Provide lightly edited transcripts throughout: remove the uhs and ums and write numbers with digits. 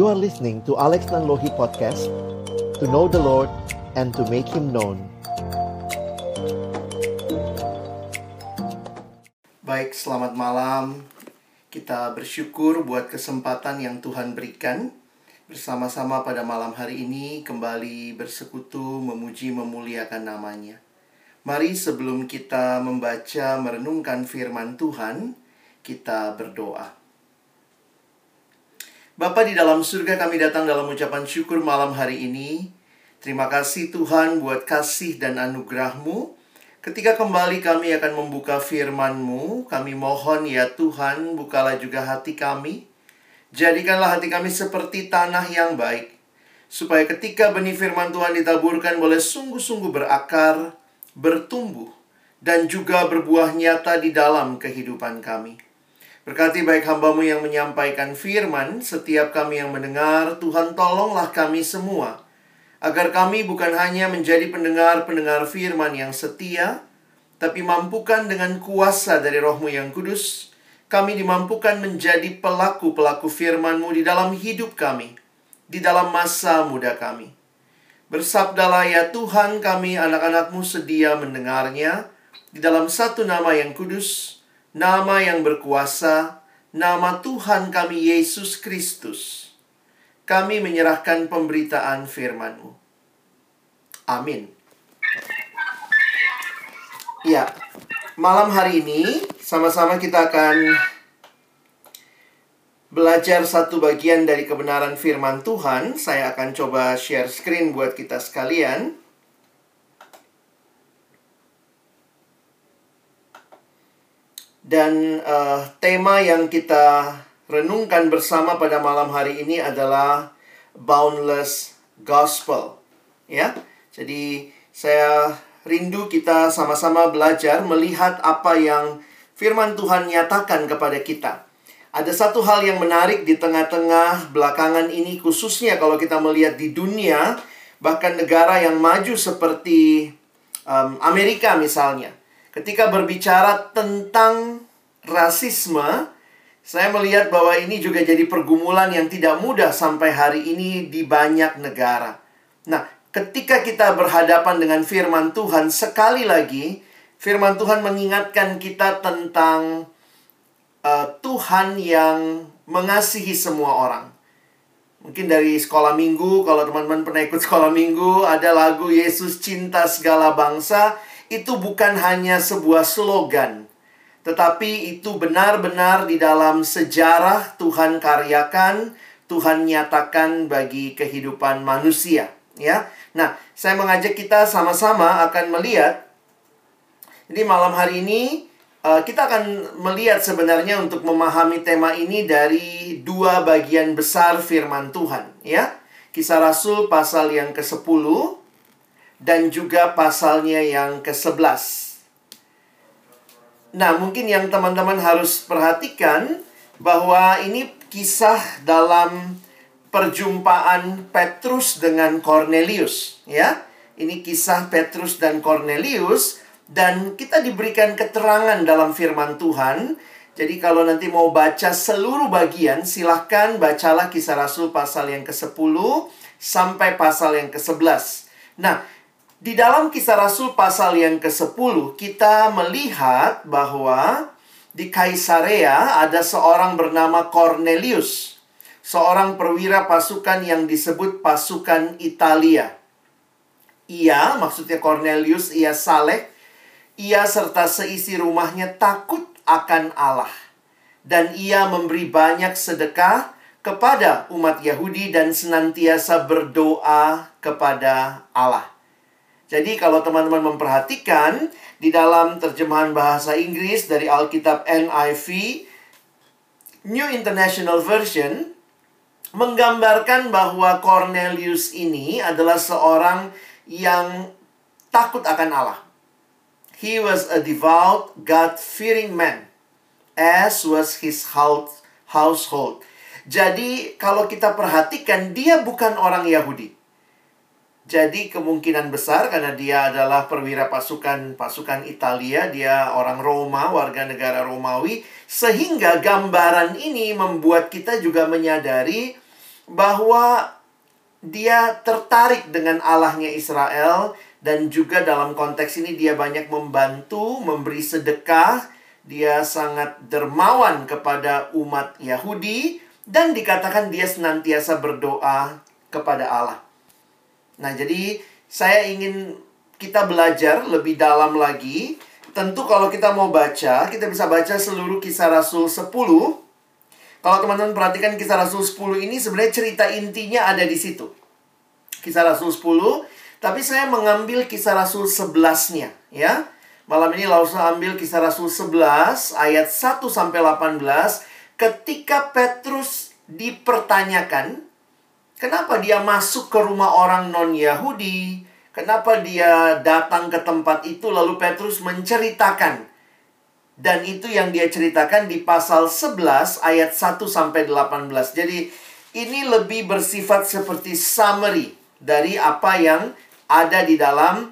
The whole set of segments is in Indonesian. You are listening to Alex Nanlohi Podcast, to know the Lord and to make Him known. Baik, selamat malam. Kita bersyukur buat kesempatan yang Tuhan berikan. Bersama-sama pada malam hari ini kembali bersekutu, memuji, memuliakan nama-Nya. Mari sebelum kita membaca, merenungkan firman Tuhan, kita berdoa. Bapa di dalam surga, kami datang dalam ucapan syukur malam hari ini. Terima kasih Tuhan buat kasih dan anugerah-Mu. Ketika kembali kami akan membuka firman-Mu, kami mohon ya Tuhan, bukalah juga hati kami. Jadikanlah hati kami seperti tanah yang baik, supaya ketika benih firman Tuhan ditaburkan boleh sungguh-sungguh berakar, bertumbuh, dan juga berbuah nyata di dalam kehidupan kami. Berkati baik hamba-Mu yang menyampaikan firman, setiap kami yang mendengar, Tuhan tolonglah kami semua, agar kami bukan hanya menjadi pendengar-pendengar firman yang setia, tapi mampukan dengan kuasa dari Roh-Mu yang kudus, kami dimampukan menjadi pelaku-pelaku firman-Mu di dalam hidup kami, di dalam masa muda kami. Bersabdalah ya Tuhan, kami anak-anak-Mu sedia mendengarnya, di dalam satu nama yang kudus, nama yang berkuasa, nama Tuhan kami Yesus Kristus. Kami menyerahkan pemberitaan firman-Mu. Amin. Ya, malam hari ini sama-sama kita akan belajar satu bagian dari kebenaran firman Tuhan. Saya akan coba share screen buat kita sekalian. Dan tema yang kita renungkan bersama pada malam hari ini adalah Boundless Gospel. Ya, jadi saya rindu kita sama-sama belajar melihat apa yang firman Tuhan nyatakan kepada kita. Ada satu hal yang menarik di tengah-tengah belakangan ini, khususnya kalau kita melihat di dunia, bahkan negara yang maju seperti Amerika misalnya. Ketika berbicara tentang rasisme, saya melihat bahwa ini juga jadi pergumulan yang tidak mudah sampai hari ini di banyak negara. Nah, ketika kita berhadapan dengan firman Tuhan, sekali lagi, firman Tuhan mengingatkan kita tentang Tuhan yang mengasihi semua orang. Mungkin dari sekolah minggu, kalau teman-teman pernah ikut sekolah minggu, ada lagu Yesus Cinta Segala Bangsa. Itu bukan hanya sebuah slogan, tetapi itu benar-benar di dalam sejarah Tuhan karyakan, Tuhan nyatakan bagi kehidupan manusia, ya. Nah, saya mengajak kita sama-sama akan melihat. Jadi malam hari ini kita akan melihat sebenarnya untuk memahami tema ini dari dua bagian besar firman Tuhan, ya. Kisah Rasul pasal yang ke-10 dan juga pasalnya yang ke-11. Nah, mungkin yang teman-teman harus perhatikan bahwa ini kisah dalam perjumpaan Petrus dengan Cornelius, ya. Ini kisah Petrus dan Cornelius, dan kita diberikan keterangan dalam firman Tuhan. Jadi kalau nanti mau baca seluruh bagian, silahkan bacalah Kisah Rasul pasal yang ke-10 sampai pasal yang ke-11. Nah, di dalam Kisah Rasul pasal yang ke-10, kita melihat bahwa di Kaisarea ada seorang bernama Cornelius, seorang perwira pasukan yang disebut Pasukan Italia. Ia, maksudnya Cornelius, ia saleh, ia serta seisi rumahnya takut akan Allah. Dan ia memberi banyak sedekah kepada umat Yahudi dan senantiasa berdoa kepada Allah. Jadi kalau teman-teman memperhatikan, di dalam terjemahan bahasa Inggris dari Alkitab NIV, New International Version, menggambarkan bahwa Cornelius ini adalah seorang yang takut akan Allah. He was a devout, God-fearing man, as was his household. Jadi kalau kita perhatikan, dia bukan orang Yahudi. Jadi kemungkinan besar karena dia adalah perwira pasukan Italia, dia orang Roma, warga negara Romawi, sehingga gambaran ini membuat kita juga menyadari bahwa dia tertarik dengan Allahnya Israel, dan juga dalam konteks ini dia banyak membantu, memberi sedekah, dia sangat dermawan kepada umat Yahudi, dan dikatakan dia senantiasa berdoa kepada Allah. Nah, jadi saya ingin kita belajar lebih dalam lagi. Tentu kalau kita mau baca, kita bisa baca seluruh Kisah Rasul 10. Kalau teman-teman perhatikan Kisah Rasul 10 ini sebenarnya cerita intinya ada di situ. Kisah Rasul 10, tapi saya mengambil Kisah Rasul 11-nya, ya. Malam ini langsung ambil Kisah Rasul 11 ayat 1 sampai 18 ketika Petrus dipertanyakan kenapa dia masuk ke rumah orang non-Yahudi. Kenapa dia datang ke tempat itu? Lalu Petrus menceritakan. Dan itu yang dia ceritakan di pasal 11 ayat 1 sampai 18. Jadi ini lebih bersifat seperti summary dari apa yang ada di dalam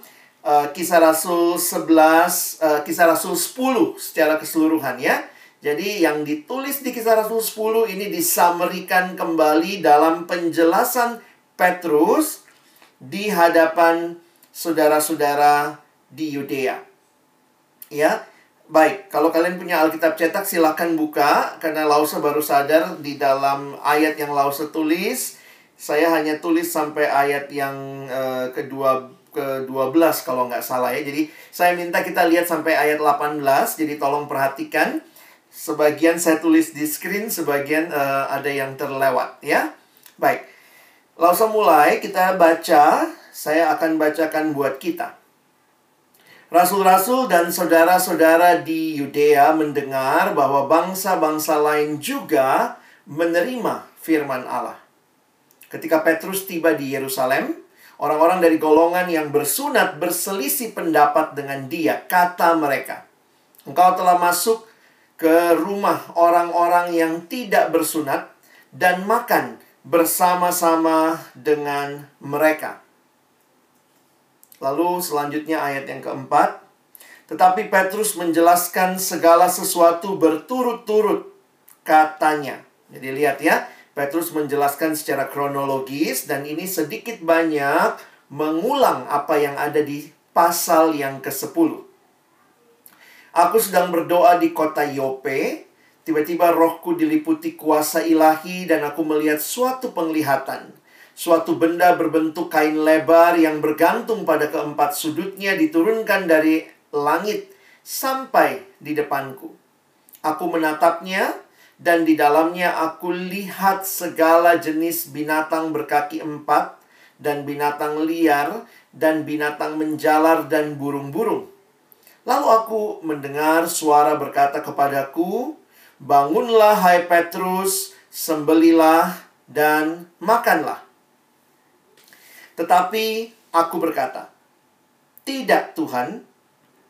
Kisah Rasul 11, Kisah Rasul 10 secara keseluruhan, ya. Jadi yang ditulis di Kisah Rasul 10 ini disamerikan kembali dalam penjelasan Petrus di hadapan saudara-saudara di Yudea. Ya, baik. Kalau kalian punya Alkitab cetak, silakan buka. Karena Lause baru sadar di dalam ayat yang Lause tulis, saya hanya tulis sampai ayat yang ke-12 kalau nggak salah, ya. Jadi saya minta kita lihat sampai ayat 18. Jadi tolong perhatikan. Sebagian saya tulis di screen, sebagian ada yang terlewat, ya. Baik. Langsung mulai, kita baca, saya akan bacakan buat kita. Rasul-rasul dan saudara-saudara di Yudea mendengar bahwa bangsa-bangsa lain juga menerima firman Allah. Ketika Petrus tiba di Yerusalem, orang-orang dari golongan yang bersunat berselisih pendapat dengan dia. Kata mereka, "Engkau telah masuk ke rumah orang-orang yang tidak bersunat dan makan bersama-sama dengan mereka." Lalu selanjutnya ayat yang keempat. Tetapi Petrus menjelaskan segala sesuatu berturut-turut katanya. Jadi lihat, ya, Petrus menjelaskan secara kronologis, dan ini sedikit banyak mengulang apa yang ada di pasal yang ke-10. Aku sedang berdoa di kota Yope. Tiba-tiba rohku diliputi kuasa ilahi dan aku melihat suatu penglihatan. Suatu benda berbentuk kain lebar yang bergantung pada keempat sudutnya diturunkan dari langit sampai di depanku. Aku menatapnya dan di dalamnya aku lihat segala jenis binatang berkaki empat dan binatang liar dan binatang menjalar dan burung-burung. Lalu aku mendengar suara berkata kepadaku, "Bangunlah, hai Petrus, sembelilah dan makanlah." Tetapi aku berkata, "Tidak, Tuhan,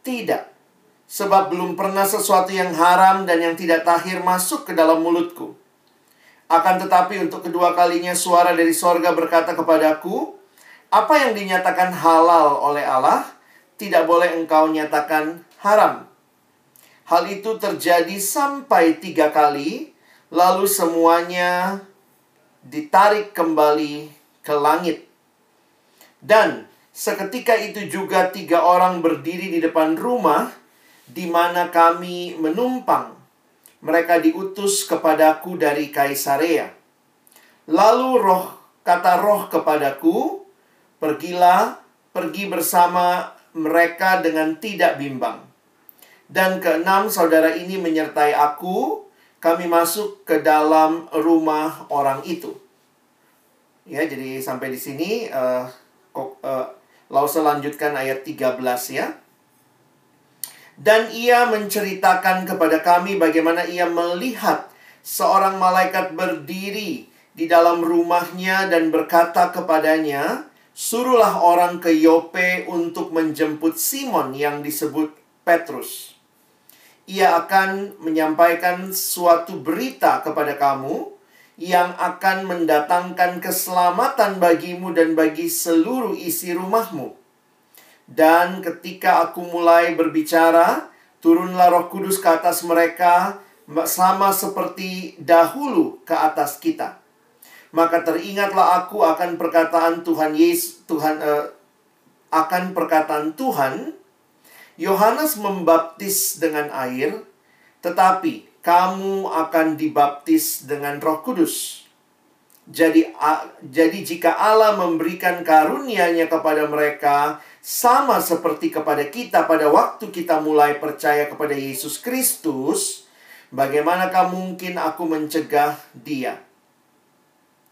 tidak. Sebab belum pernah sesuatu yang haram dan yang tidak tahir masuk ke dalam mulutku." Akan tetapi untuk kedua kalinya suara dari sorga berkata kepadaku, "Apa yang dinyatakan halal oleh Allah, tidak boleh engkau nyatakan haram." Hal itu terjadi sampai 3 kali, lalu semuanya ditarik kembali ke langit. Dan seketika itu juga 3 orang berdiri di depan rumah, di mana kami menumpang. Mereka diutus kepadaku dari Kaisarea. Lalu kata roh kepadaku, "Pergilah, pergi bersama mereka dengan tidak bimbang." Dan ke-6 saudara ini menyertai aku, kami masuk ke dalam rumah orang itu. Ya, jadi sampai di sini, Lause lanjutkan ayat 13, ya. Dan ia menceritakan kepada kami bagaimana ia melihat seorang malaikat berdiri di dalam rumahnya dan berkata kepadanya, "Suruhlah orang ke Yope untuk menjemput Simon yang disebut Petrus. Ia akan menyampaikan suatu berita kepada kamu yang akan mendatangkan keselamatan bagimu dan bagi seluruh isi rumahmu. Dan ketika aku mulai berbicara, turunlah Roh Kudus ke atas mereka sama seperti dahulu ke atas kita. maka teringatlah aku akan perkataan Tuhan. Yohanes membaptis dengan air, tetapi kamu akan dibaptis dengan Roh Kudus. Jadi jika Allah memberikan karunia-Nya kepada mereka sama seperti kepada kita pada waktu kita mulai percaya kepada Yesus Kristus, bagaimanakah mungkin aku mencegah Dia?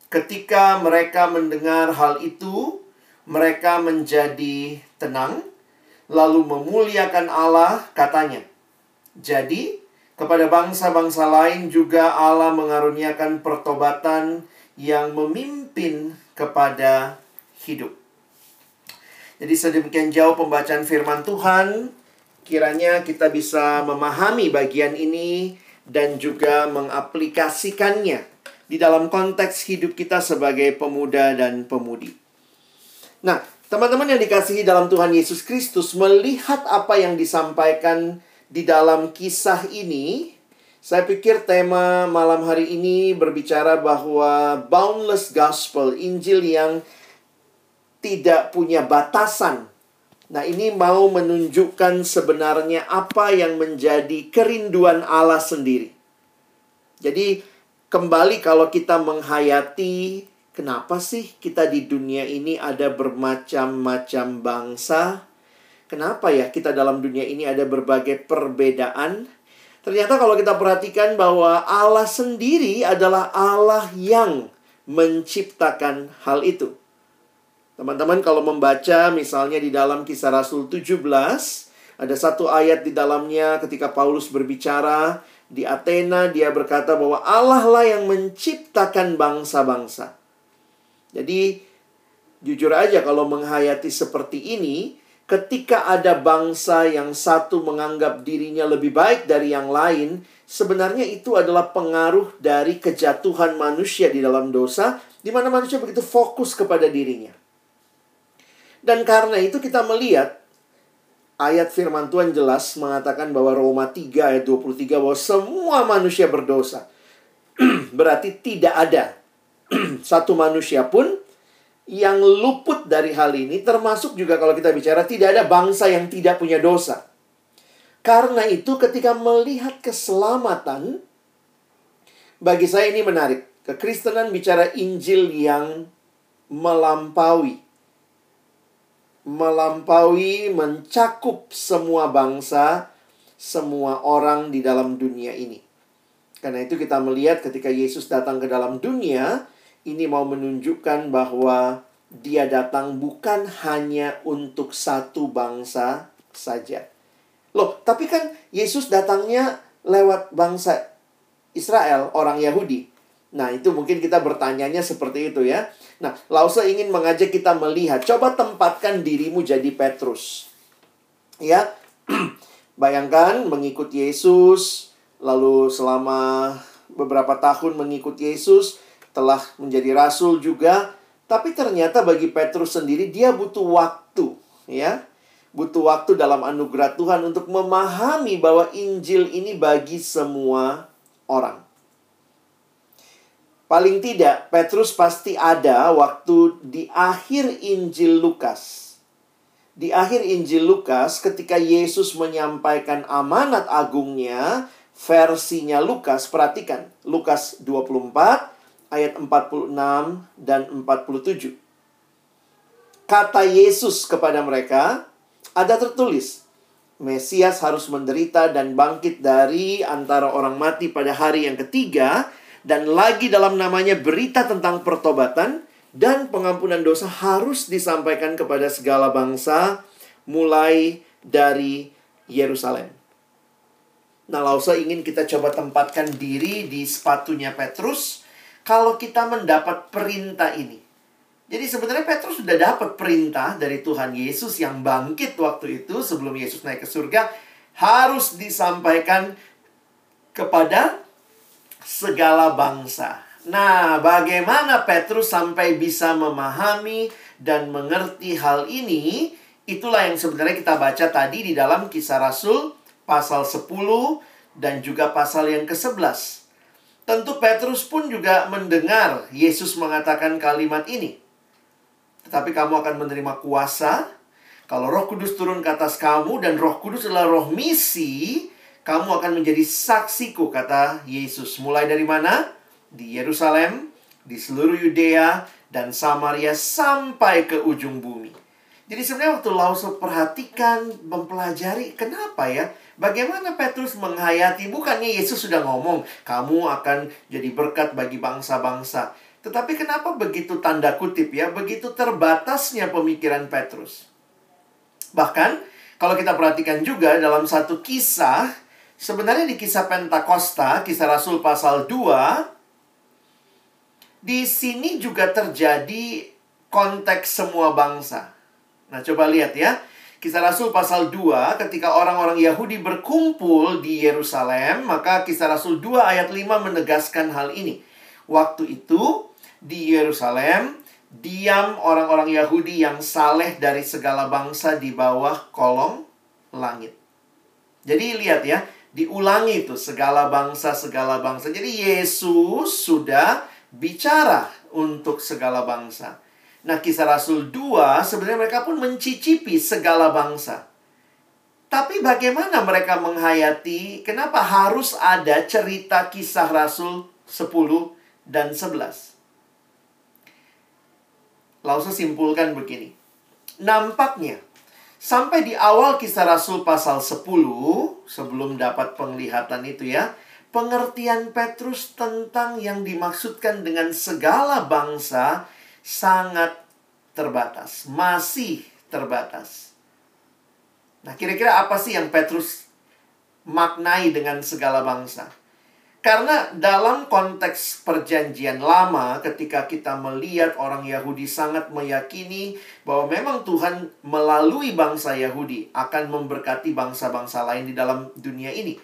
Ketika mereka mendengar hal itu, mereka menjadi tenang, lalu memuliakan Allah, katanya. Jadi, kepada bangsa-bangsa lain juga Allah mengaruniakan pertobatan yang memimpin kepada hidup. Jadi sedemikian jauh pembacaan firman Tuhan. Kiranya kita bisa memahami bagian ini dan juga mengaplikasikannya di dalam konteks hidup kita sebagai pemuda dan pemudi. Nah, teman-teman yang dikasihi dalam Tuhan Yesus Kristus, melihat apa yang disampaikan di dalam kisah ini, saya pikir tema malam hari ini berbicara bahwa boundless gospel, Injil yang tidak punya batasan. Nah, ini mau menunjukkan sebenarnya apa yang menjadi kerinduan Allah sendiri. Jadi, kembali kalau kita menghayati kenapa sih kita di dunia ini ada bermacam-macam bangsa? Kenapa ya kita dalam dunia ini ada berbagai perbedaan? Ternyata kalau kita perhatikan bahwa Allah sendiri adalah Allah yang menciptakan hal itu. Teman-teman kalau membaca misalnya di dalam Kisah Rasul 17, ada satu ayat di dalamnya ketika Paulus berbicara di Athena, dia berkata bahwa Allah lah yang menciptakan bangsa-bangsa. Jadi jujur aja kalau menghayati seperti ini, ketika ada bangsa yang satu menganggap dirinya lebih baik dari yang lain, sebenarnya itu adalah pengaruh dari kejatuhan manusia di dalam dosa, di mana manusia begitu fokus kepada dirinya. Dan karena itu kita melihat, ayat firman Tuhan jelas mengatakan bahwa Roma 3 ayat 23, bahwa semua manusia berdosa. Berarti tidak ada satu manusia pun yang luput dari hal ini, termasuk juga kalau kita bicara tidak ada bangsa yang tidak punya dosa. Karena itu ketika melihat keselamatan, bagi saya ini menarik. Kekristenan bicara Injil yang melampaui, mencakup semua bangsa, semua orang di dalam dunia ini. Karena itu kita melihat ketika Yesus datang ke dalam dunia, ini mau menunjukkan bahwa Dia datang bukan hanya untuk satu bangsa saja. Loh, tapi kan Yesus datangnya lewat bangsa Israel, orang Yahudi. Nah, itu mungkin kita bertanyanya seperti itu ya. Nah, Lause ingin mengajak kita melihat. Coba tempatkan dirimu jadi Petrus. Ya, bayangkan mengikut Yesus, lalu selama beberapa tahun mengikut Yesus, telah menjadi rasul juga, tapi ternyata bagi Petrus sendiri dia butuh waktu, ya. Butuh waktu dalam anugerah Tuhan untuk memahami bahwa Injil ini bagi semua orang. Paling tidak, Petrus pasti ada waktu di akhir Injil Lukas. Di akhir Injil Lukas, ketika Yesus menyampaikan amanat agungnya, versinya Lukas, perhatikan. Lukas 24, ayat 46 dan 47. Kata Yesus kepada mereka, ada tertulis, Mesias harus menderita dan bangkit dari antara orang mati pada hari yang ketiga, dan lagi dalam namanya berita tentang pertobatan dan pengampunan dosa harus disampaikan kepada segala bangsa, mulai dari Yerusalem. Nah, Lausa ingin kita coba tempatkan diri di sepatunya Petrus. Kalau kita mendapat perintah ini. Jadi sebenarnya Petrus sudah dapat perintah dari Tuhan Yesus yang bangkit waktu itu sebelum Yesus naik ke surga. Harus disampaikan kepada segala bangsa. Nah, bagaimana Petrus sampai bisa memahami dan mengerti hal ini? Itulah yang sebenarnya kita baca tadi di dalam Kisah Rasul pasal 10 dan juga pasal yang ke-11. Tentu Petrus pun juga mendengar Yesus mengatakan kalimat ini. Tetapi kamu akan menerima kuasa kalau Roh Kudus turun ke atas kamu, dan Roh Kudus adalah roh misi. Kamu akan menjadi saksiku, kata Yesus. Mulai dari mana? Di Yerusalem, di seluruh Yudea dan Samaria, sampai ke ujung bumi. Jadi sebenarnya waktu Lawso perhatikan, mempelajari, kenapa ya? Bagaimana Petrus menghayati, bukannya Yesus sudah ngomong, kamu akan jadi berkat bagi bangsa-bangsa. Tetapi kenapa begitu tanda kutip ya, begitu terbatasnya pemikiran Petrus. Bahkan, kalau kita perhatikan juga dalam satu kisah, sebenarnya di kisah Pentakosta, kisah Rasul pasal 2, di sini juga terjadi konteks semua bangsa. Nah, coba lihat ya. Kisah Rasul pasal 2, ketika orang-orang Yahudi berkumpul di Yerusalem, maka kisah Rasul 2 ayat 5 menegaskan hal ini. Waktu itu, di Yerusalem, diam orang-orang Yahudi yang saleh dari segala bangsa di bawah kolong langit. Jadi lihat ya, diulangi itu segala bangsa, segala bangsa. Jadi Yesus sudah bicara untuk segala bangsa. Nah, kisah Rasul 2 sebenarnya mereka pun mencicipi segala bangsa. Tapi bagaimana mereka menghayati, kenapa harus ada cerita kisah Rasul 10 dan 11? Langsung simpulkan begini. Nampaknya, sampai di awal kisah Rasul pasal 10, sebelum dapat penglihatan itu ya, pengertian Petrus tentang yang dimaksudkan dengan segala bangsa sangat terbatas. Masih terbatas. Nah, kira-kira apa sih yang Petrus maknai dengan segala bangsa? Karena dalam konteks perjanjian lama, ketika kita melihat orang Yahudi sangat meyakini bahwa memang Tuhan melalui bangsa Yahudi akan memberkati bangsa-bangsa lain di dalam dunia ini.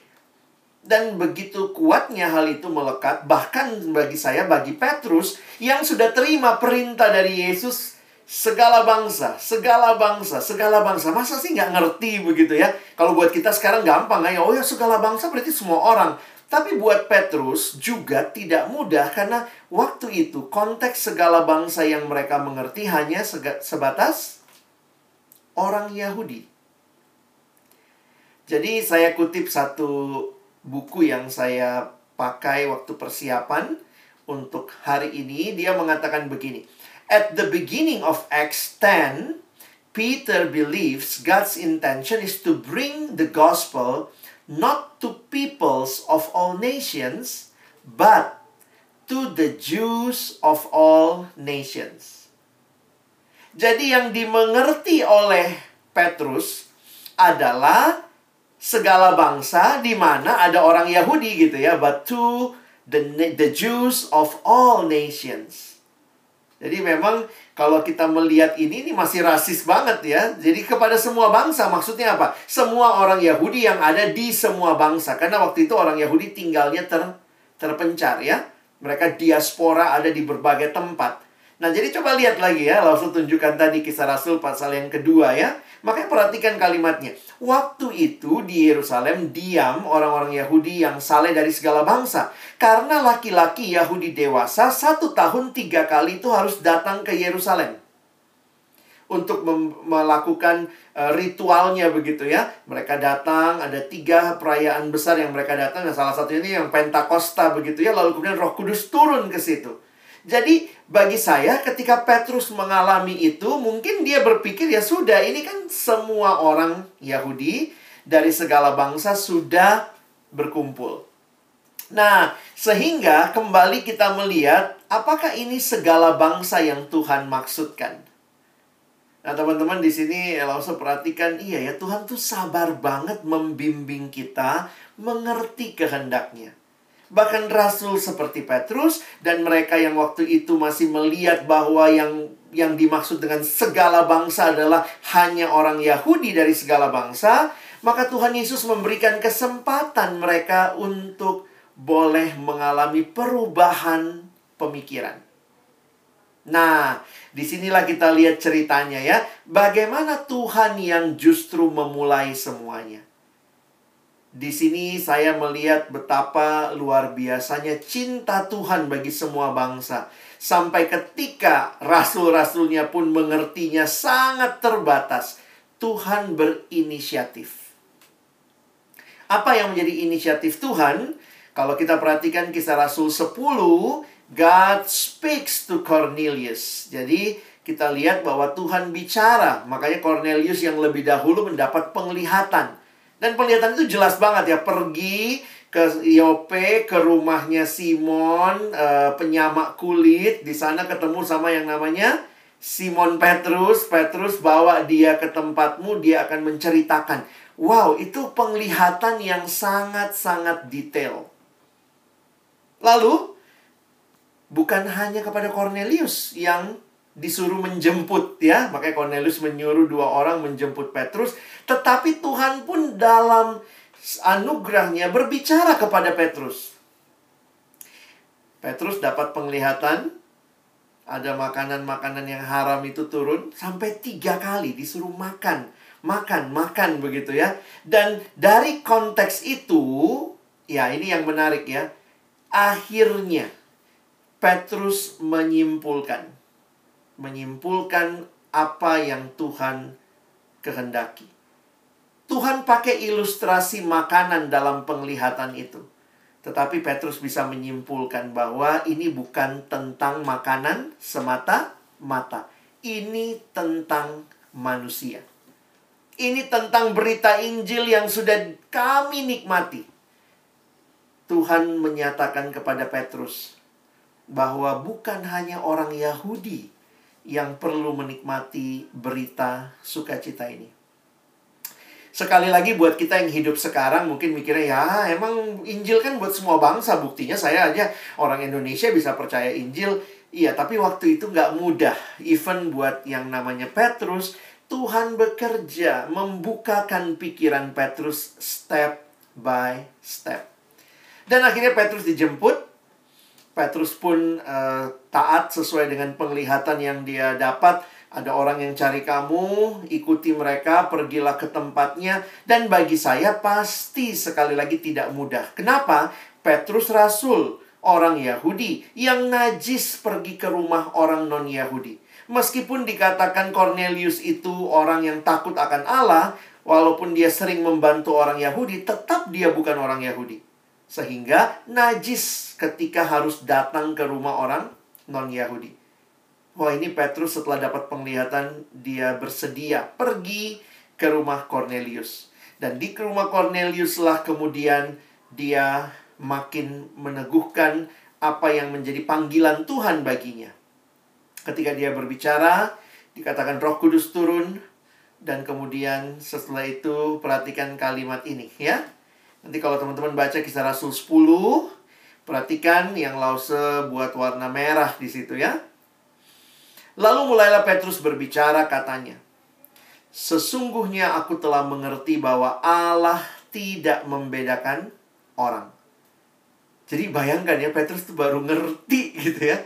Dan begitu kuatnya hal itu melekat, bahkan bagi saya, bagi Petrus, yang sudah terima perintah dari Yesus, segala bangsa, segala bangsa, segala bangsa. Masa sih nggak ngerti begitu ya? Kalau buat kita sekarang gampang ya, oh ya segala bangsa berarti semua orang. Tapi buat Petrus juga tidak mudah, karena waktu itu konteks segala bangsa yang mereka mengerti hanya sebatas orang Yahudi. Jadi saya kutip satu buku yang saya pakai waktu persiapan untuk hari ini. Dia mengatakan begini. At the beginning of Acts 10, Peter believes God's intention is to bring the gospel not to peoples of all nations, but to the Jews of all nations. Jadi yang dimengerti oleh Petrus adalah segala bangsa di mana ada orang Yahudi gitu ya, but to the Jews of all nations. Jadi memang kalau kita melihat ini masih rasis banget ya. Jadi kepada semua bangsa, maksudnya apa? Semua orang Yahudi yang ada di semua bangsa. Karena waktu itu orang Yahudi tinggalnya terpencar ya. Mereka diaspora ada di berbagai tempat. Nah, jadi coba lihat lagi ya. Langsung tunjukkan tadi kisah Rasul pasal yang kedua ya. Makanya perhatikan kalimatnya. Waktu itu di Yerusalem diam orang-orang Yahudi yang saleh dari segala bangsa. Karena laki-laki Yahudi dewasa 1 tahun 3 kali itu harus datang ke Yerusalem. Untuk melakukan ritualnya begitu ya. Mereka datang, ada 3 perayaan besar yang mereka datang. Nah, salah satunya ini yang Pentakosta begitu ya. Lalu kemudian Roh Kudus turun ke situ. Jadi bagi saya ketika Petrus mengalami itu, mungkin dia berpikir ya sudah, ini kan semua orang Yahudi dari segala bangsa sudah berkumpul. Nah, sehingga kembali kita melihat apakah ini segala bangsa yang Tuhan maksudkan. Nah, teman-teman di sini langsung perhatikan, iya ya, Tuhan tuh sabar banget membimbing kita mengerti kehendaknya. Bahkan rasul seperti Petrus dan mereka yang waktu itu masih melihat bahwa yang dimaksud dengan segala bangsa adalah hanya orang Yahudi dari segala bangsa, maka Tuhan Yesus memberikan kesempatan mereka untuk boleh mengalami perubahan pemikiran. Nah, disinilah kita lihat ceritanya ya, bagaimana Tuhan yang justru memulai semuanya. Di sini saya melihat betapa luar biasanya cinta Tuhan bagi semua bangsa. Sampai ketika rasul-rasulnya pun mengertinya sangat terbatas, Tuhan berinisiatif. Apa yang menjadi inisiatif Tuhan? Kalau kita perhatikan Kisah Rasul 10, God speaks to Cornelius. Jadi kita lihat bahwa Tuhan bicara. Makanya Cornelius yang lebih dahulu mendapat penglihatan. Dan penglihatan itu jelas banget ya, pergi ke Yope, ke rumahnya Simon, penyamak kulit. Di sana ketemu sama yang namanya Simon Petrus. Petrus bawa dia ke tempatmu, dia akan menceritakan. Wow, itu penglihatan yang sangat-sangat detail. Lalu, bukan hanya kepada Cornelius yang disuruh menjemput ya, makanya Cornelius menyuruh dua orang menjemput Petrus, tetapi Tuhan pun dalam anugerahnya berbicara kepada Petrus. Petrus dapat penglihatan, ada makanan-makanan yang haram itu turun, sampai 3 kali disuruh makan begitu ya. Dan dari konteks itu, ya ini yang menarik ya, akhirnya Petrus menyimpulkan apa yang Tuhan kehendaki. Tuhan pakai ilustrasi makanan dalam penglihatan itu. Tetapi Petrus bisa menyimpulkan bahwa ini bukan tentang makanan semata-mata. Ini tentang manusia. Ini tentang berita Injil yang sudah kami nikmati. Tuhan menyatakan kepada Petrus bahwa bukan hanya orang Yahudi yang perlu menikmati berita sukacita ini. Sekali lagi buat kita yang hidup sekarang mungkin mikirnya, ya emang Injil kan buat semua bangsa. Buktinya saya aja orang Indonesia bisa percaya Injil. Iya, tapi waktu itu nggak mudah. Even buat yang namanya Petrus, Tuhan bekerja membukakan pikiran Petrus step by step. Dan akhirnya Petrus dijemput. Petrus pun taat sesuai dengan penglihatan yang dia dapat. Ada orang yang cari kamu, ikuti mereka, pergilah ke tempatnya. Dan bagi saya pasti sekali lagi tidak mudah. Kenapa? Petrus Rasul, orang Yahudi, yang najis pergi ke rumah orang non-Yahudi. Meskipun dikatakan Cornelius itu orang yang takut akan Allah, walaupun dia sering membantu orang Yahudi, tetap dia bukan orang Yahudi. Sehingga najis ketika harus datang ke rumah orang non-Yahudi. Wah, ini Petrus setelah dapat penglihatan, dia bersedia pergi ke rumah Cornelius. Dan di rumah Corneliuslah kemudian dia makin meneguhkan apa yang menjadi panggilan Tuhan baginya. Ketika dia berbicara, dikatakan Roh Kudus turun. Dan kemudian setelah itu perhatikan kalimat ini ya. Nanti kalau teman-teman baca Kisah Rasul 10, perhatikan yang Lause buat warna merah di situ ya. Lalu mulailah Petrus berbicara, katanya, "Sesungguhnya aku telah mengerti bahwa Allah tidak membedakan orang." Jadi bayangkan ya, Petrus tuh baru ngerti gitu ya.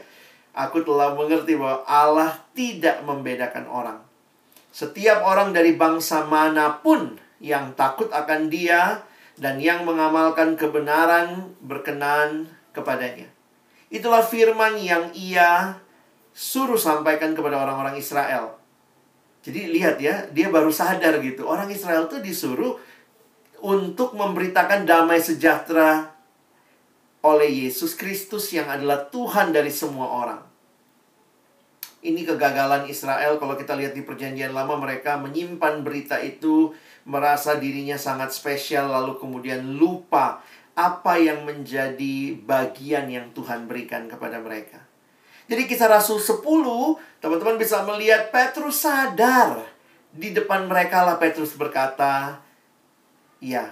Aku telah mengerti bahwa Allah tidak membedakan orang. Setiap orang dari bangsa manapun yang takut akan Dia dan yang mengamalkan kebenaran berkenan kepadanya. Itulah firman yang Ia suruh sampaikan kepada orang-orang Israel. Jadi lihat ya, dia baru sadar gitu. Orang Israel tuh disuruh untuk memberitakan damai sejahtera oleh Yesus Kristus yang adalah Tuhan dari semua orang. Ini kegagalan Israel. Kalau kita lihat di Perjanjian Lama, mereka menyimpan berita itu, merasa dirinya sangat spesial, lalu kemudian lupa apa yang menjadi bagian yang Tuhan berikan kepada mereka. Jadi Kisah Rasul 10, teman-teman bisa melihat Petrus sadar. Di depan mereka lah Petrus berkata, "Ya,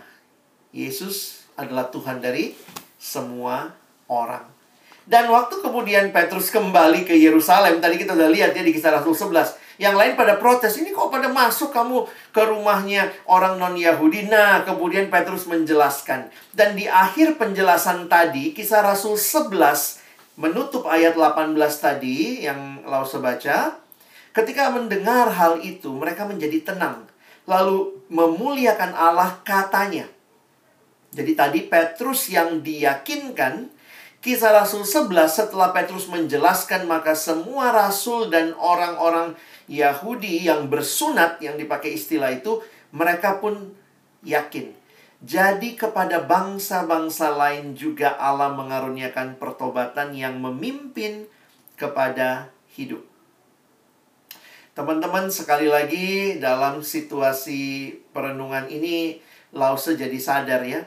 Yesus adalah Tuhan dari semua orang." Dan waktu kemudian Petrus kembali ke Yerusalem, tadi kita udah lihat ya di Kisah Rasul 11. Yang lain pada protes, ini kok pada masuk kamu ke rumahnya orang non-Yahudi. Nah, kemudian Petrus menjelaskan. Dan di akhir penjelasan tadi, Kisah Rasul 11 menutup ayat 18 tadi yang Lause baca. Ketika mendengar hal itu, mereka menjadi tenang. Lalu memuliakan Allah, katanya, Jadi tadi Petrus yang diyakinkan, Kisah Rasul 11, setelah Petrus menjelaskan, maka semua rasul dan orang-orang Yahudi yang bersunat, yang dipakai istilah itu, mereka pun yakin. Jadi kepada bangsa-bangsa lain juga Allah mengaruniakan pertobatan yang memimpin kepada hidup. Teman-teman, sekali lagi dalam situasi perenungan ini, Lause jadi sadar ya.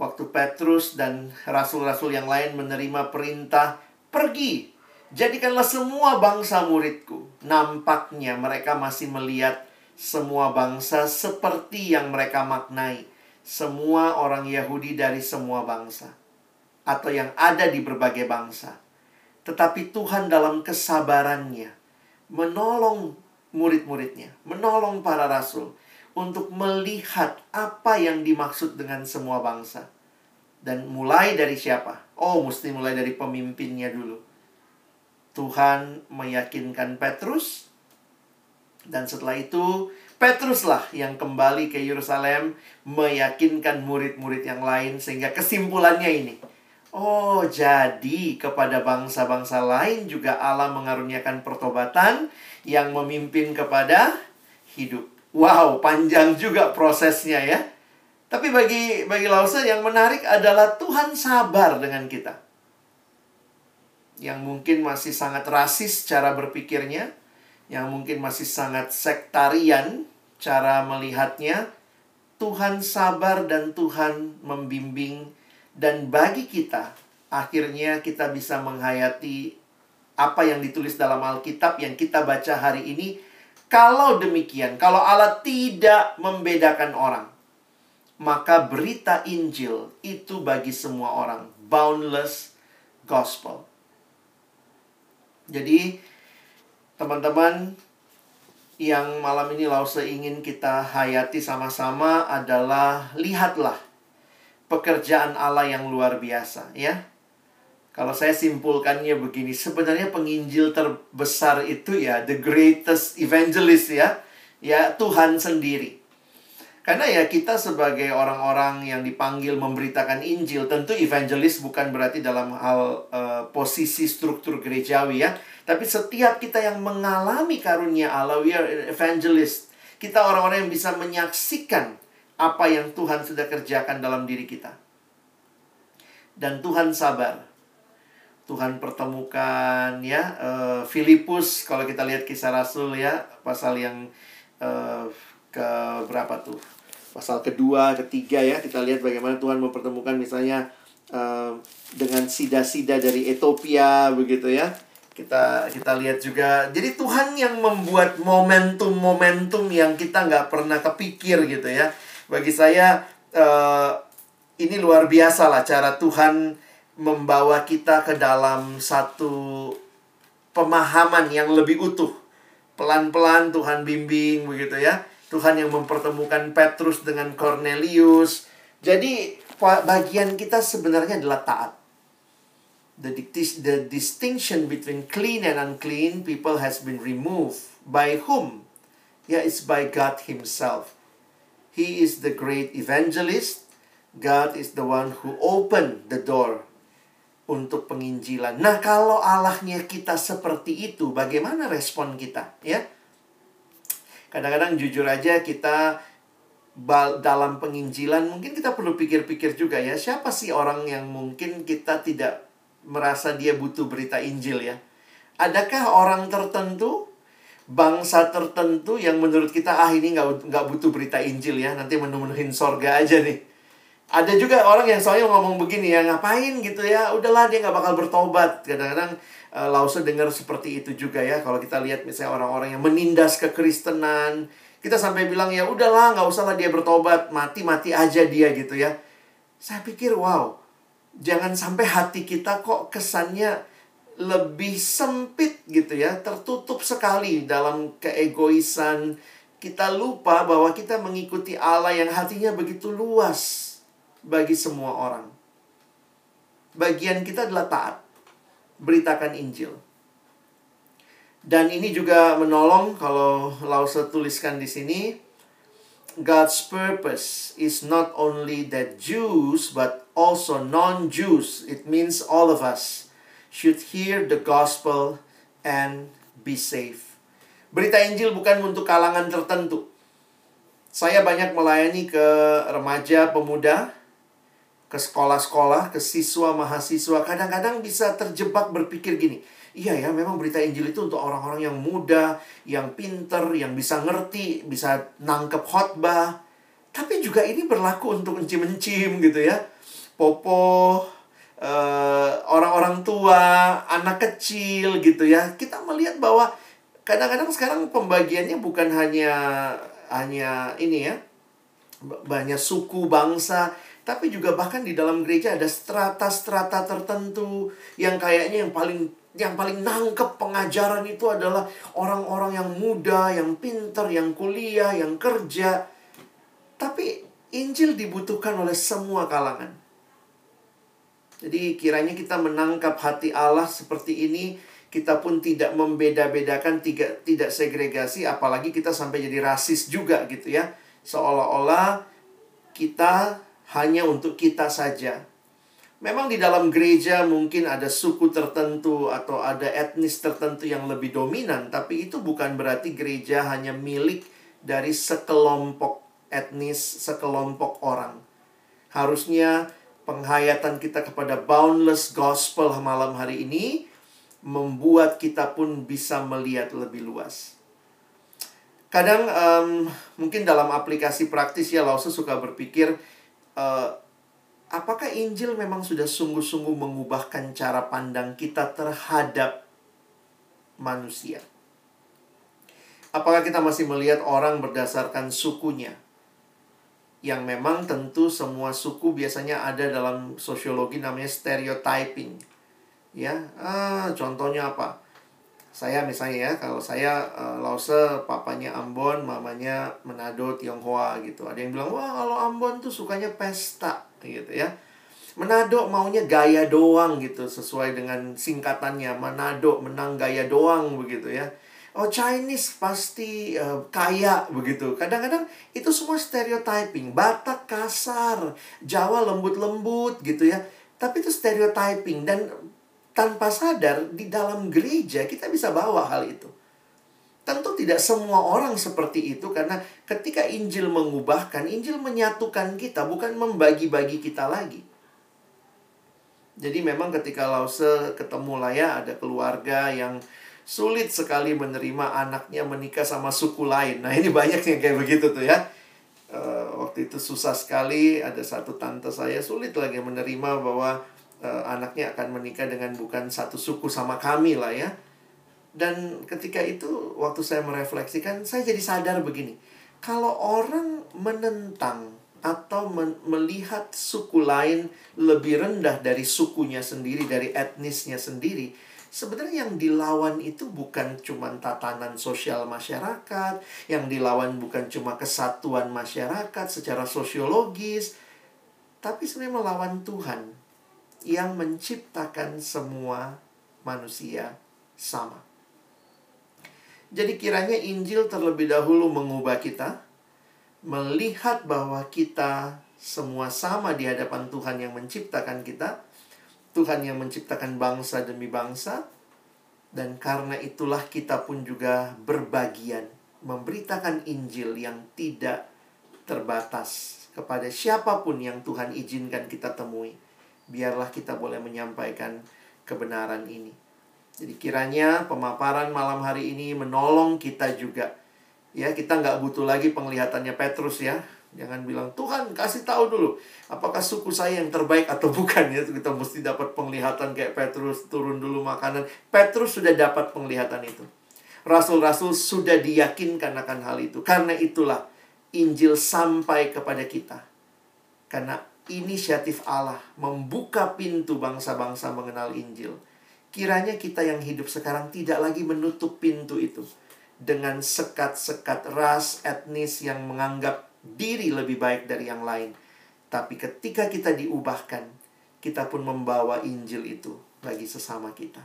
Waktu Petrus dan rasul-rasul yang lain menerima perintah, pergi, jadikanlah semua bangsa muridku. Nampaknya mereka masih melihat semua bangsa seperti yang mereka maknai. Semua orang Yahudi dari semua bangsa, atau yang ada di berbagai bangsa. Tetapi Tuhan dalam kesabarannya menolong murid-muridnya, menolong para rasul untuk melihat apa yang dimaksud dengan semua bangsa. Dan mulai dari siapa? Oh, mesti mulai dari pemimpinnya dulu. Tuhan meyakinkan Petrus, dan setelah itu Petruslah yang kembali ke Yerusalem meyakinkan murid-murid yang lain, sehingga kesimpulannya ini. Oh, jadi kepada bangsa-bangsa lain juga Allah mengaruniakan pertobatan yang memimpin kepada hidup. Wow, panjang juga prosesnya ya. Tapi bagi Lause yang menarik adalah Tuhan sabar dengan kita. Yang mungkin masih sangat rasis cara berpikirnya, yang mungkin masih sangat sektarian cara melihatnya, Tuhan sabar dan Tuhan membimbing. Dan bagi kita, akhirnya kita bisa menghayati apa yang ditulis dalam Alkitab yang kita baca hari ini. Kalau demikian, kalau Allah tidak membedakan orang, maka berita Injil itu bagi semua orang, boundless gospel. Jadi, teman-teman, yang malam ini Lause ingin kita hayati sama-sama adalah lihatlah pekerjaan Allah yang luar biasa ya. Kalau saya simpulkannya begini, sebenarnya penginjil terbesar itu ya the greatest evangelist ya Tuhan sendiri. Karena ya kita sebagai orang-orang yang dipanggil memberitakan Injil, tentu evangelis bukan berarti dalam hal posisi struktur gerejawi ya, tapi setiap kita yang mengalami karunia Allah, we are evangelist. Kita orang-orang yang bisa menyaksikan apa yang Tuhan sudah kerjakan dalam diri kita. Dan Tuhan sabar. Tuhan pertemukan ya Filipus, kalau kita lihat Kisah Rasul ya, pasal yang ke berapa tuh? Pasal kedua, ketiga ya, kita lihat bagaimana Tuhan mempertemukan misalnya dengan sida-sida dari Ethiopia begitu ya. Kita lihat juga. Jadi Tuhan yang membuat momentum-momentum yang kita nggak pernah kepikir gitu ya. Bagi saya ini luar biasa lah cara Tuhan membawa kita ke dalam satu pemahaman yang lebih utuh. Pelan-pelan Tuhan bimbing begitu ya. Tuhan yang mempertemukan Petrus dengan Cornelius. Jadi bagian kita sebenarnya adalah taat. The distinction between clean and unclean people has been removed. By whom? Yeah, it's by God himself. He is the great evangelist. God is the one who opened the door untuk penginjilan. Nah, kalau Allahnya kita seperti itu, bagaimana respon kita? Ya, kadang-kadang jujur aja kita dalam penginjilan mungkin kita perlu pikir-pikir juga ya. Siapa sih orang yang mungkin kita tidak merasa dia butuh berita Injil ya? Adakah orang tertentu, bangsa tertentu yang menurut kita, ah ini nggak butuh berita Injil ya, nanti menu-menuhin sorga aja nih. Ada juga orang yang soalnya ngomong begini ya, ngapain gitu ya, udahlah dia nggak bakal bertobat. Kadang-kadang Lause dengar seperti itu juga ya. Kalau kita lihat misalnya orang-orang yang menindas kekristenan, kita sampai bilang ya udahlah nggak usahlah dia bertobat, mati-mati aja dia gitu ya. Saya pikir wow, jangan sampai hati kita kok kesannya lebih sempit gitu ya, tertutup sekali dalam keegoisan. Kita lupa bahwa kita mengikuti Allah yang hatinya begitu luas bagi semua orang. Bagian kita adalah taat, beritakan Injil. Dan ini juga menolong kalau Lause tuliskan di sini, God's purpose is not only that Jews, but also non-Jews, it means all of us, should hear the gospel and be safe. Berita Injil bukan untuk kalangan tertentu. Saya banyak melayani ke remaja pemuda, ke sekolah-sekolah, ke siswa, mahasiswa. Kadang-kadang bisa terjebak berpikir gini, iya ya, memang berita Injil itu untuk orang-orang yang muda, yang pinter, yang bisa ngerti, bisa nangkep khotbah. Tapi juga ini berlaku untuk encim-encim gitu ya. Popo, orang-orang tua, anak kecil gitu ya. Kita melihat bahwa kadang-kadang sekarang pembagiannya bukan hanya ini ya, banyak suku, bangsa. Tapi juga bahkan di dalam gereja ada strata-strata tertentu yang kayaknya yang paling nangkep pengajaran itu adalah orang-orang yang muda, yang pinter, yang kuliah, yang kerja. Tapi Injil dibutuhkan oleh semua kalangan. Jadi kiranya kita menangkap hati Allah seperti ini, kita pun tidak membeda-bedakan, tidak segregasi, apalagi kita sampai jadi rasis juga gitu ya. Seolah-olah kita hanya untuk kita saja. Memang di dalam gereja mungkin ada suku tertentu atau ada etnis tertentu yang lebih dominan, tapi itu bukan berarti gereja hanya milik dari sekelompok etnis, sekelompok orang. Harusnya penghayatan kita kepada boundless gospel malam hari ini membuat kita pun bisa melihat lebih luas. Kadang mungkin dalam aplikasi praktis ya, Lause suka berpikir, apakah Injil memang sudah sungguh-sungguh mengubahkan cara pandang kita terhadap manusia? Apakah kita masih melihat orang berdasarkan sukunya? Yang memang tentu semua suku biasanya ada dalam sosiologi namanya stereotyping. Ya, contohnya apa? Saya misalnya ya, kalau saya Lause, papanya Ambon, mamanya Manado, Tionghoa gitu. Ada yang bilang, wah kalau Ambon tuh sukanya pesta gitu ya. Manado maunya gaya doang gitu, sesuai dengan singkatannya. Manado menang gaya doang begitu ya. Oh Chinese pasti kaya begitu. Kadang-kadang itu semua stereotyping. Batak kasar, Jawa lembut-lembut gitu ya. Tapi itu stereotyping, dan tanpa sadar di dalam gereja kita bisa bawa hal itu. Tentu tidak semua orang seperti itu, karena ketika Injil mengubahkan, Injil menyatukan kita, bukan membagi-bagi kita lagi. Jadi memang ketika Lause ketemu Laya, ada keluarga yang sulit sekali menerima anaknya menikah sama suku lain. Nah ini banyak yang kayak begitu tuh ya. Waktu itu susah sekali, ada satu tante saya sulit lagi menerima bahwa anaknya akan menikah dengan bukan satu suku sama kami lah ya. Dan ketika itu waktu saya merefleksikan, saya jadi sadar begini, kalau orang menentang atau melihat suku lain lebih rendah dari sukunya sendiri, dari etnisnya sendiri, sebenarnya yang dilawan itu bukan cuma tatanan sosial masyarakat, yang dilawan bukan cuma kesatuan masyarakat secara sosiologis, tapi sebenarnya melawan Tuhan yang menciptakan semua manusia sama. Jadi kiranya Injil terlebih dahulu mengubah kita, melihat bahwa kita semua sama di hadapan Tuhan yang menciptakan kita, Tuhan yang menciptakan bangsa demi bangsa, dan karena itulah kita pun juga berbagian, memberitakan Injil yang tidak terbatas kepada siapapun yang Tuhan izinkan kita temui. Biarlah kita boleh menyampaikan kebenaran ini. Jadi kiranya pemaparan malam hari ini menolong kita juga. Ya, kita nggak butuh lagi penglihatannya Petrus ya. Jangan bilang, Tuhan kasih tahu dulu apakah suku saya yang terbaik atau bukan ya. Kita mesti dapat penglihatan kayak Petrus, turun dulu makanan. Petrus sudah dapat penglihatan itu. Rasul-rasul sudah diyakinkan akan hal itu. Karena itulah Injil sampai kepada kita. Karena inisiatif Allah membuka pintu bangsa-bangsa mengenal Injil. Kiranya kita yang hidup sekarang tidak lagi menutup pintu itu dengan sekat-sekat ras, etnis yang menganggap diri lebih baik dari yang lain. Tapi ketika kita diubahkan, kita pun membawa Injil itu bagi sesama kita.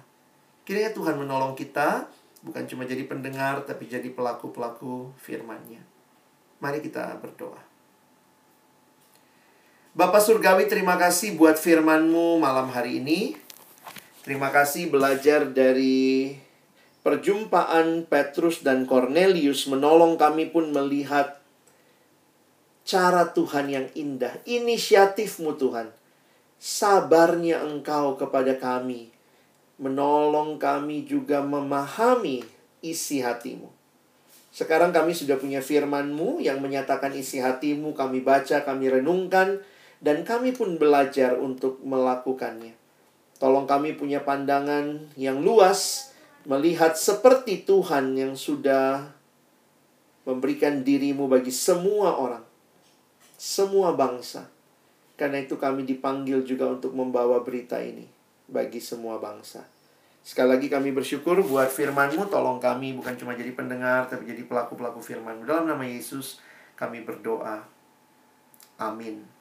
Kiranya Tuhan menolong kita, bukan cuma jadi pendengar, tapi jadi pelaku-pelaku firman-Nya. Mari kita berdoa. Bapa Surgawi, terima kasih buat firman-Mu malam hari ini. Terima kasih belajar dari perjumpaan Petrus dan Cornelius menolong kami pun melihat cara Tuhan yang indah. Inisiatif-Mu Tuhan. Sabarnya Engkau kepada kami. Menolong kami juga memahami isi hati-Mu. Sekarang kami sudah punya firman-Mu yang menyatakan isi hati-Mu. Kami baca, kami renungkan. Dan kami pun belajar untuk melakukannya. Tolong kami punya pandangan yang luas, melihat seperti Tuhan yang sudah memberikan diri-Mu bagi semua orang, semua bangsa. Karena itu kami dipanggil juga untuk membawa berita ini bagi semua bangsa. Sekali lagi kami bersyukur buat firman-Mu. Tolong kami bukan cuma jadi pendengar, tapi jadi pelaku-pelaku firman-Mu. Dalam nama Yesus kami berdoa. Amin.